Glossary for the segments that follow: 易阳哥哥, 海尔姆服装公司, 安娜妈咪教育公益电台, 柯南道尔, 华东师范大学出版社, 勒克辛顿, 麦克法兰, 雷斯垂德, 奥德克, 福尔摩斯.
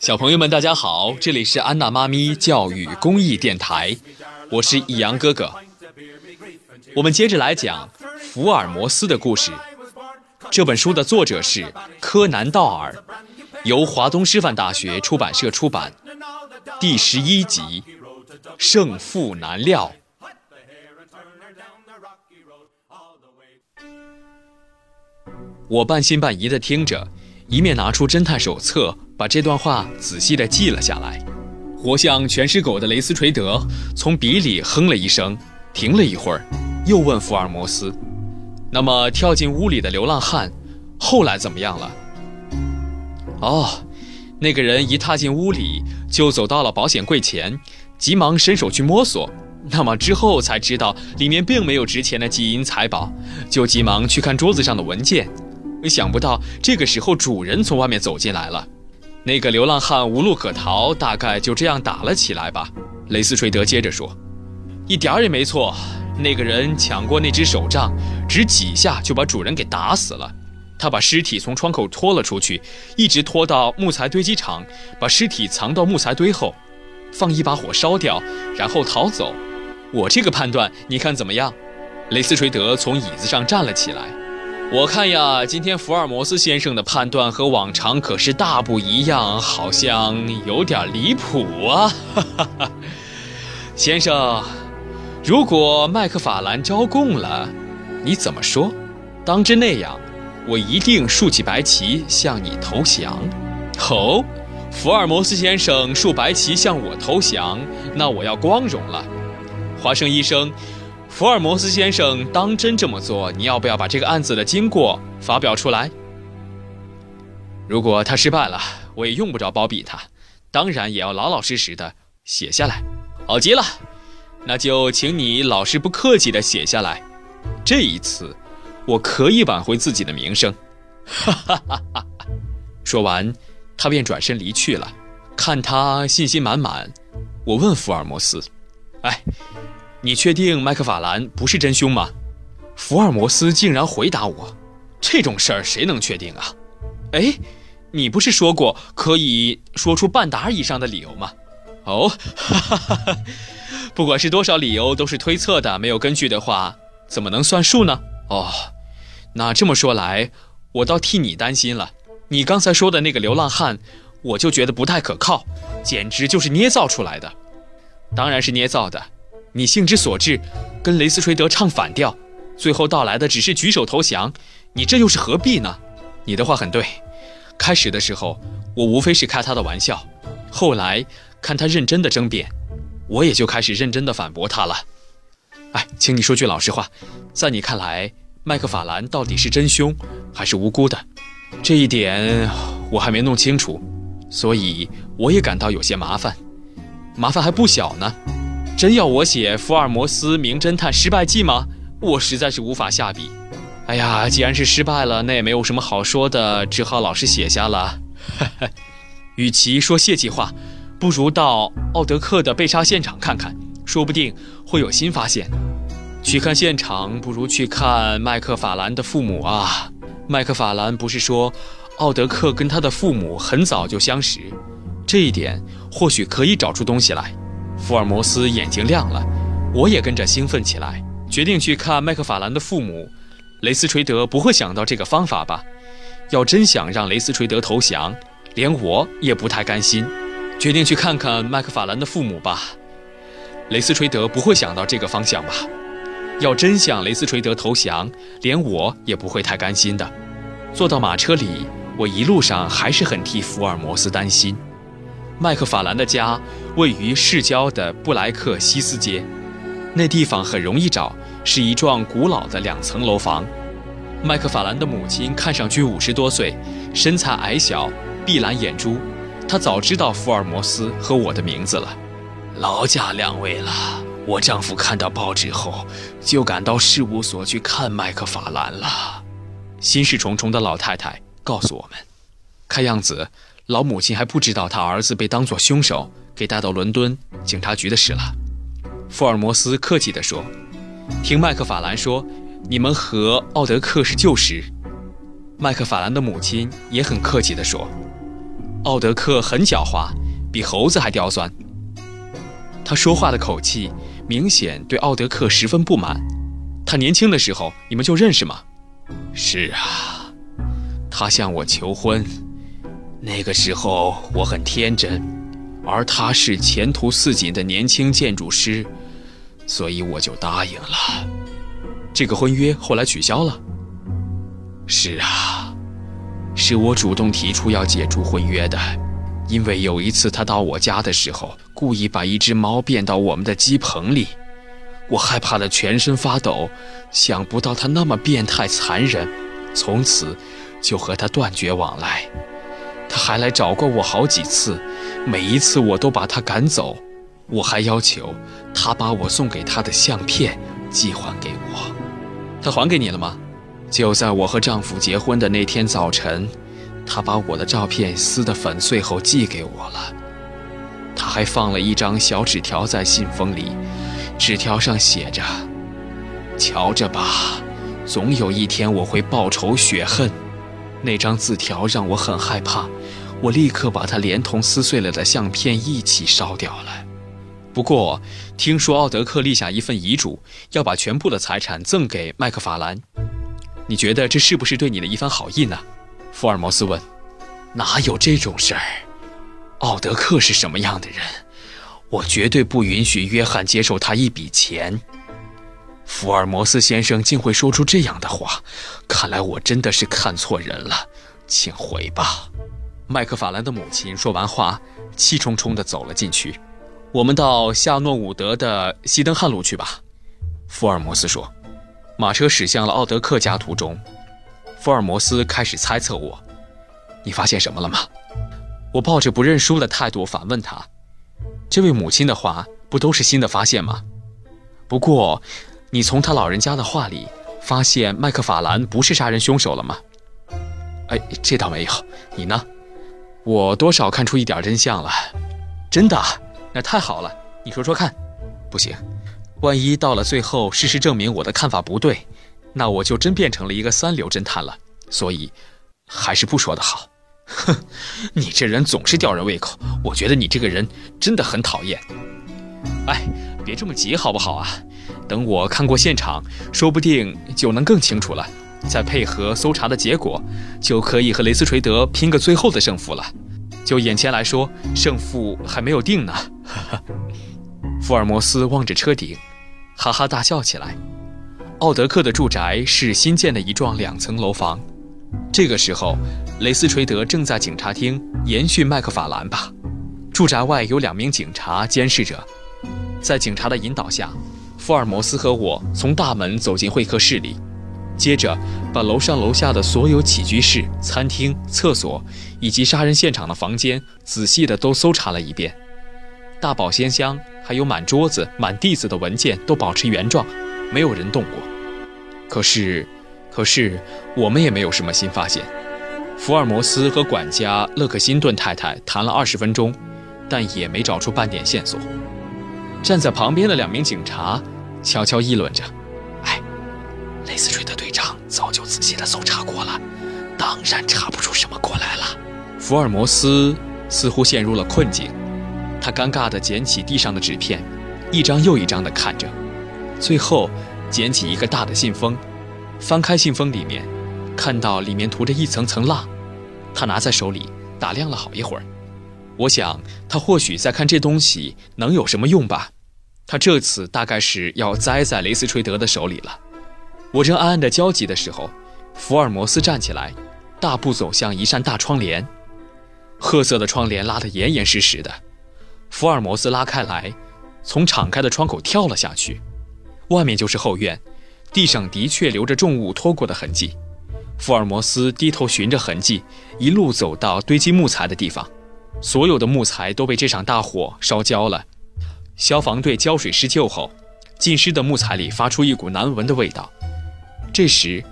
小朋友们，大家好，这里是安娜妈咪教育公益电台，我是易阳哥哥。我们接着来讲福尔摩斯的故事。这本书的作者是柯南道尔，由华东师范大学出版社出版。第11集，胜负难料。我半信半疑地听着，一面拿出侦探手册，把这段话仔细地记了下来。活像全尸狗的雷斯垂德从笔里哼了一声，停了一会儿，又问福尔摩斯：“那么跳进屋里的流浪汉，后来怎么样了？”“哦，那个人一踏进屋里，就走到了保险柜前，急忙伸手去摸索。”那么之后才知道里面并没有值钱的金银财宝，就急忙去看桌子上的文件，想不到这个时候主人从外面走进来了。那个流浪汉无路可逃，大概就这样打了起来吧。雷斯垂德接着说：“一点也没错，那个人抢过那只手杖，只几下就把主人给打死了。他把尸体从窗口拖了出去，一直拖到木材堆积场，把尸体藏到木材堆后，放一把火烧掉，然后逃走。我这个判断你看怎么样？”雷斯垂德从椅子上站了起来。“我看呀，今天福尔摩斯先生的判断和往常可是大不一样，好像有点离谱啊。先生，如果麦克法兰招供了，你怎么说？当真那样，我一定竖起白旗向你投降。”“哦，福尔摩斯先生竖白旗向我投降，那我要光荣了。华生医生，福尔摩斯先生当真这么做，你要不要把这个案子的经过发表出来？如果他失败了，我也用不着包庇他，当然也要老老实实的写下来。”“好极了，那就请你老实不客气的写下来，这一次我可以挽回自己的名声。”哈哈哈哈！说完，他便转身离去了。看他信心满满，我问福尔摩斯：“哎，你确定麦克法兰不是真凶吗？”福尔摩斯竟然回答我：“这种事儿谁能确定啊？哎，你不是说过可以说出半打以上的理由吗？”“哦，哈哈哈哈！不管是多少理由都是推测的，没有根据的话，怎么能算数呢？”“哦，那这么说来，我倒替你担心了。你刚才说的那个流浪汉，我就觉得不太可靠，简直就是捏造出来的。”“当然是捏造的，你兴之所至，跟雷斯垂德唱反调，最后到来的只是举手投降，你这又是何必呢？你的话很对，开始的时候我无非是开他的玩笑，后来看他认真的争辩，我也就开始认真的反驳他了。哎，请你说句老实话，在你看来，麦克法兰到底是真凶还是无辜的？这一点我还没弄清楚，所以我也感到有些麻烦。麻烦还不小呢，真要我写《福尔摩斯名侦探失败记》吗？我实在是无法下笔。哎呀，既然是失败了，那也没有什么好说的，只好老实写下了。与其说泄气话，不如到奥德克的被杀现场看看，说不定会有新发现。去看现场不如去看麦克法兰的父母啊。麦克法兰不是说奥德克跟他的父母很早就相识，这一点或许可以找出东西来。”福尔摩斯眼睛亮了，我也跟着兴奋起来，决定去看麦克法兰的父母。雷斯垂德不会想到这个方法吧？要真想让雷斯垂德投降，连我也不太甘心。决定去看看麦克法兰的父母吧。雷斯垂德不会想到这个方向吧？要真想雷斯垂德投降，连我也不会太甘心的。坐到马车里，我一路上还是很替福尔摩斯担心。麦克法兰的家位于市郊的布莱克西斯街，那地方很容易找，是一幢古老的2层楼房。麦克法兰的母亲看上去50多岁，身材矮小，碧蓝眼珠。她早知道福尔摩斯和我的名字了。“劳驾两位了，我丈夫看到报纸后就赶到事务所去看麦克法兰了。”心事重重的老太太告诉我们。看样子老母亲还不知道她儿子被当作凶手给带到伦敦警察局的事了。福尔摩斯客气地说：“听麦克法兰说，你们和奥德克是旧识。”麦克法兰的母亲也很客气地说：“奥德克很狡猾，比猴子还刁钻。”他说话的口气明显对奥德克十分不满。他年轻的时候，你们就认识吗？是啊，他向我求婚，那个时候我很天真，而他是前途似锦的年轻建筑师，所以我就答应了。这个婚约后来取消了。是啊，是我主动提出要解除婚约的，因为有一次他到我家的时候，故意把一只猫变到我们的鸡棚里，我害怕得全身发抖，想不到他那么变态残忍，从此就和他断绝往来。他还来找过我好几次，每一次我都把他赶走，我还要求他把我送给他的相片寄还给我。他还给你了吗？就在我和丈夫结婚的那天早晨，他把我的照片撕得粉碎后寄给我了。他还放了一张小纸条在信封里，纸条上写着：“瞧着吧，总有一天我会报仇雪恨。”那张字条让我很害怕，我立刻把它连同撕碎了的相片一起烧掉了。不过，听说奥德克立下一份遗嘱，要把全部的财产赠给麦克法兰。你觉得这是不是对你的一番好意呢？福尔摩斯问。哪有这种事儿？奥德克是什么样的人？我绝对不允许约翰接受他一笔钱。福尔摩斯先生竟会说出这样的话，看来我真的是看错人了，请回吧。麦克法兰的母亲说完话，气冲冲地走了进去。我们到夏诺伍德的西登汉路去吧，福尔摩斯说。马车驶向了奥德克家途中，福尔摩斯开始猜测我。你发现什么了吗？我抱着不认输的态度反问他。这位母亲的话不都是新的发现吗？不过，你从他老人家的话里发现麦克法兰不是杀人凶手了吗？哎，这倒没有。你呢？我多少看出一点真相了。真的？那太好了。你说说看。不行。万一到了最后事实证明我的看法不对，那我就真变成了一个三流侦探了，所以还是不说的好。哼，你这人总是吊人胃口，我觉得你这个人真的很讨厌。哎，别这么急好不好啊，等我看过现场，说不定就能更清楚了，再配合搜查的结果，就可以和雷斯垂德拼个最后的胜负了。就眼前来说，胜负还没有定呢。福尔摩斯望着车顶哈哈大笑起来。奥德克的住宅是新建的一幢2层楼房。这个时候，雷斯垂德正在警察厅延续麦克法兰吧。住宅外有2名警察监视着。在警察的引导下，福尔摩斯和我从大门走进会客室里，接着把楼上楼下的所有起居室、餐厅、厕所以及杀人现场的房间仔细的都搜查了一遍。大保鲜箱还有满桌子满地子的文件都保持原状，没有人动过。可是我们也没有什么新发现。福尔摩斯和管家勒克辛顿太太谈了20分钟，但也没找出半点线索。站在旁边的2名警察悄悄议论着：“哎，雷斯垂德队长早就仔细地搜查过了，当然查不出什么过来了。”福尔摩斯似乎陷入了困境。他尴尬地捡起地上的纸片，一张又一张地看着，最后捡起一个大的信封，翻开信封里面，看到里面涂着一层层蜡。他拿在手里打量了好一会儿，我想他或许在看这东西能有什么用吧。他这次大概是要栽在雷斯垂德的手里了。我正暗暗地焦急的时候，福尔摩斯站起来，大步走向一扇大窗帘。褐色的窗帘拉得严严实实的，福尔摩斯拉开来，从敞开的窗口跳了下去。外面就是后院，地上的确留着重物拖过的痕迹。福尔摩斯低头寻着痕迹，一路走到堆积木材的地方。所有的木材都被这场大火烧焦了。消防队浇水施救后，浸湿的木材里发出一股难闻的味道。这时，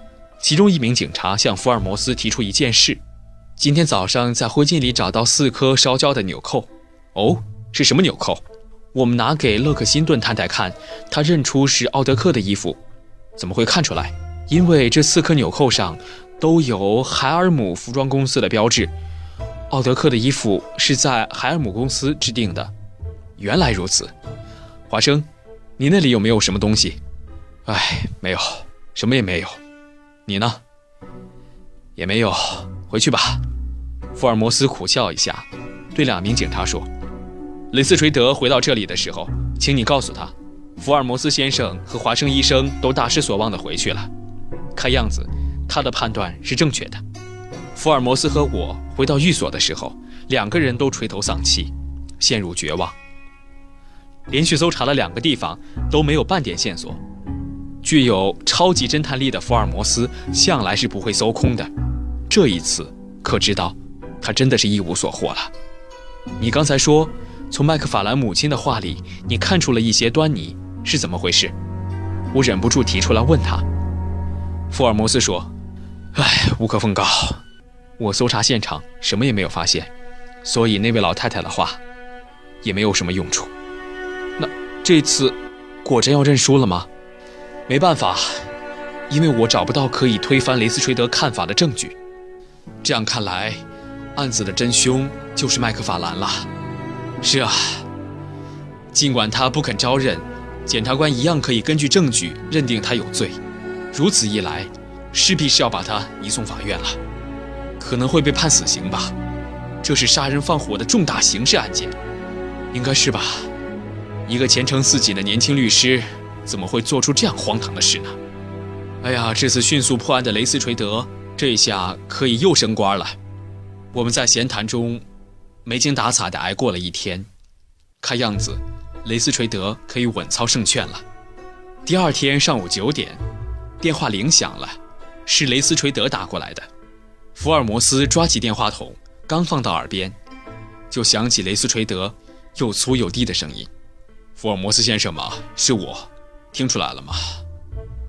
其中1名警察向福尔摩斯提出一件事：今天早上在灰烬里找到4颗烧焦的纽扣。哦，是什么纽扣？我们拿给勒克辛顿太太看，她认出是奥德克的衣服。怎么会看出来？因为这4颗纽扣上都有海尔姆服装公司的标志。奥德克的衣服是在海尔姆公司制定的。原来如此。华生，你那里有没有什么东西？哎，没有，什么也没有。你呢？也没有。回去吧。福尔摩斯苦笑一下，对两名警察说：“雷斯垂德回到这里的时候，请你告诉他，福尔摩斯先生和华生医生都大失所望地回去了。看样子，他的判断是正确的。福尔摩斯和我回到寓所的时候，两个人都垂头丧气，陷入绝望。连续搜查了两个地方，都没有半点线索。具有超级侦探力的福尔摩斯向来是不会搜空的，这一次可知道，他真的是一无所获了。你刚才说，从麦克法兰母亲的话里，你看出了一些端倪，是怎么回事？我忍不住提出来问他。”福尔摩斯说：“哎，无可奉告，我搜查现场什么也没有发现，所以那位老太太的话也没有什么用处。”那这次果真要认输了吗？没办法，因为我找不到可以推翻雷斯垂德看法的证据。这样看来，案子的真凶就是麦克法兰了。是啊，尽管他不肯招认，检察官一样可以根据证据认定他有罪。如此一来，势必是要把他移送法院了，可能会被判死刑吧。这是杀人放火的重大刑事案件，应该是吧？一个前程似锦的年轻律师，怎么会做出这样荒唐的事呢？哎呀，这次迅速破案的雷斯垂德，这下可以又升官了。我们在闲谈中没精打采地挨过了一天，看样子雷斯垂德可以稳操胜券了。第二天上午9点。电话铃响了，是雷斯垂德打过来的。福尔摩斯抓起电话筒，刚放到耳边，就响起雷斯垂德又粗又低的声音：“福尔摩斯先生吗？是我，听出来了吗？”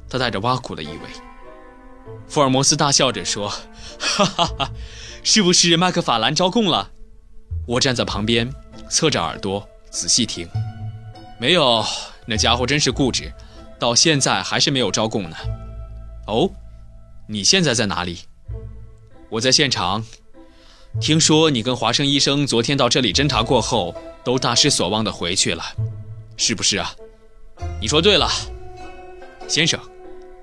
他带着挖苦的意味。福尔摩斯大笑着说：“哈哈哈，是不是麦克法兰招供了？”我站在旁边，侧着耳朵仔细听。没有，那家伙真是固执，到现在还是没有招供呢。哦，你现在在哪里？我在现场。听说你跟华生医生昨天到这里侦查过后，都大失所望地回去了，是不是啊？你说对了，先生，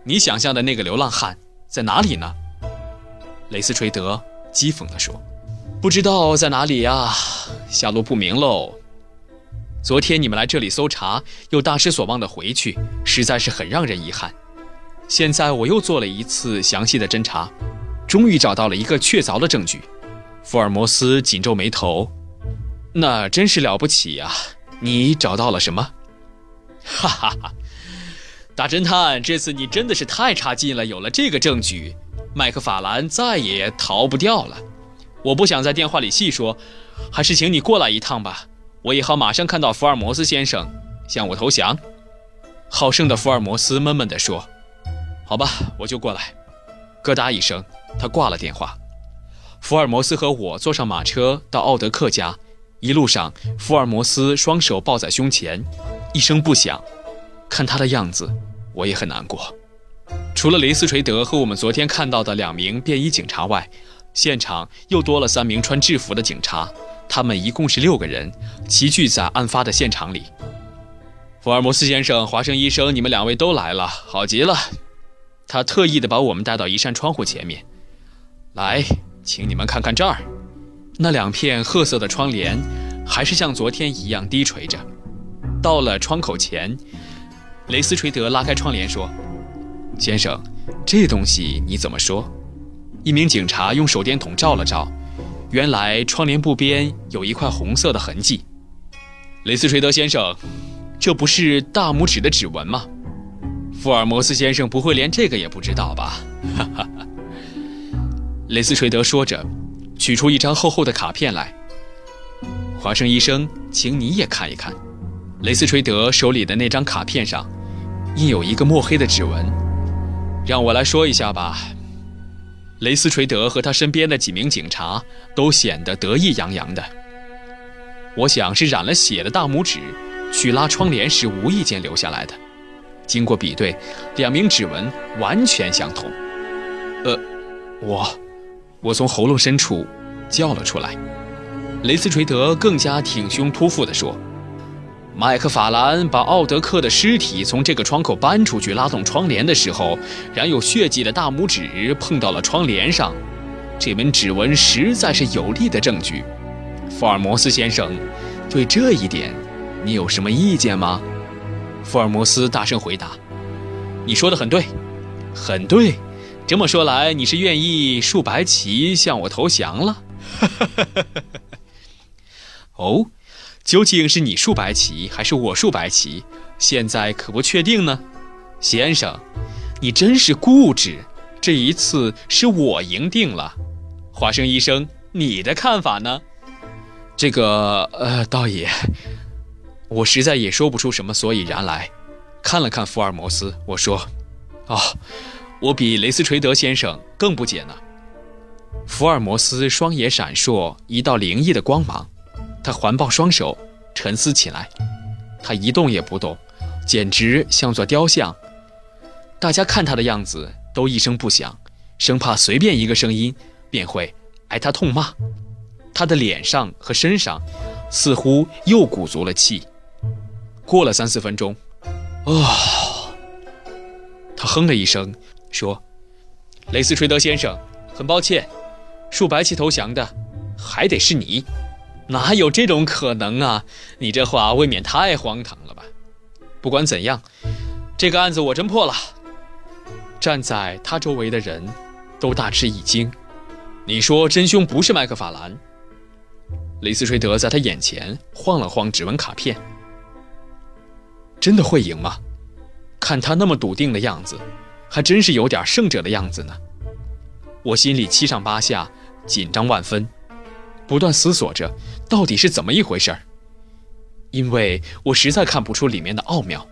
你想象的那个流浪汉在哪里呢？雷斯垂德讥讽地说：“不知道在哪里呀，下落不明喽。昨天你们来这里搜查，又大失所望地回去，实在是很让人遗憾。现在我又做了一次详细的侦查，终于找到了一个确凿的证据。”福尔摩斯紧皱眉头：“那真是了不起呀！你找到了什么？”“哈哈哈，大侦探，这次你真的是太差劲了！有了这个证据，麦克法兰再也逃不掉了。我不想在电话里细说，还是请你过来一趟吧。”我也好马上看到福尔摩斯先生向我投降。好胜的福尔摩斯闷闷地说：“好吧，我就过来。”咯嗒一声，他挂了电话。福尔摩斯和我坐上马车到奥德克家，一路上福尔摩斯双手抱在胸前，一声不响。看他的样子，我也很难过。除了雷斯垂德和我们昨天看到的两名便衣警察外，现场又多了3名穿制服的警察。他们一共是6个人，齐聚在案发的现场里。福尔摩斯先生、华生医生，你们2位都来了，好极了。他特意地把我们带到一扇窗户前面，来，请你们看看这儿。那2片褐色的窗帘还是像昨天一样低垂着。到了窗口前，雷斯垂德拉开窗帘说：“先生，这东西你怎么说？”一名警察用手电筒照了照。原来窗帘布边有一块红色的痕迹。雷斯垂德先生，这不是大拇指的指纹吗？福尔摩斯先生不会连这个也不知道吧？哈哈哈。雷斯垂德说着，取出一张厚厚的卡片来。华生医生，请你也看一看。雷斯垂德手里的那张卡片上，印有一个墨黑的指纹。让我来说一下吧。雷斯垂德和他身边的几名警察都显得得意洋洋的。我想是染了血的大拇指去拉窗帘时无意间留下来的。经过比对，2名指纹完全相同。我从喉咙深处叫了出来。雷斯垂德更加挺胸突腹地说：“麦克法兰把奥德克的尸体从这个窗口搬出去，拉动窗帘的时候，染有血迹的大拇指碰到了窗帘上。这门指纹实在是有力的证据。福尔摩斯先生，对这一点，你有什么意见吗？”福尔摩斯大声回答：“你说的很对，很对。这么说来，你是愿意竖白旗向我投降了？”哦，究竟是你竖白旗还是我竖白旗，现在可不确定呢。先生，你真是固执，这一次是我赢定了。华生医生，你的看法呢？这个倒也，我实在也说不出什么所以然来。看了看福尔摩斯，我说：“我比雷斯垂德先生更不解呢。”福尔摩斯双眼闪烁一道灵异的光芒，他环抱双手沉思起来。他一动也不动，简直像座雕像。大家看他的样子都一声不响，生怕随便一个声音便会挨他痛骂。他的脸上和身上似乎又鼓足了气。过了3、4分钟，他哼了一声说：“雷斯垂德先生，很抱歉，竖白旗投降的还得是你。哪有这种可能啊？你这话未免太荒唐了吧？不管怎样，这个案子我侦破了。”站在他周围的人都大吃一惊。你说真凶不是麦克法兰？雷斯垂德在他眼前晃了晃指纹卡片。真的会赢吗？看他那么笃定的样子，还真是有点胜者的样子呢。我心里七上八下，紧张万分，不断思索着到底是怎么一回事儿，因为我实在看不出里面的奥妙。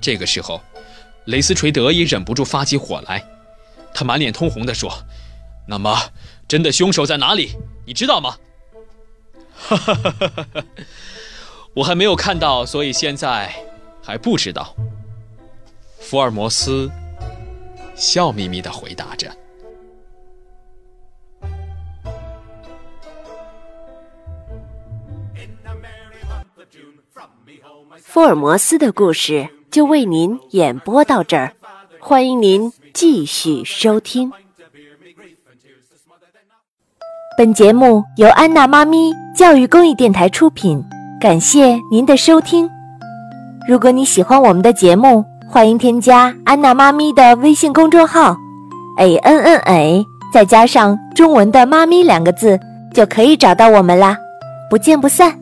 这个时候，雷斯垂德也忍不住发起火来，他满脸通红地说：“那么，真的凶手在哪里？你知道吗？”哈哈哈哈哈！我还没有看到，所以现在还不知道。福尔摩斯笑眯眯地回答着。福尔摩斯的故事就为您演播到这儿，欢迎您继续收听。本节目由安娜妈咪教育公益电台出品，感谢您的收听。如果你喜欢我们的节目，欢迎添加安娜妈咪的微信公众号 ANNA 再加上中文的妈咪2个字，就可以找到我们啦。不见不散。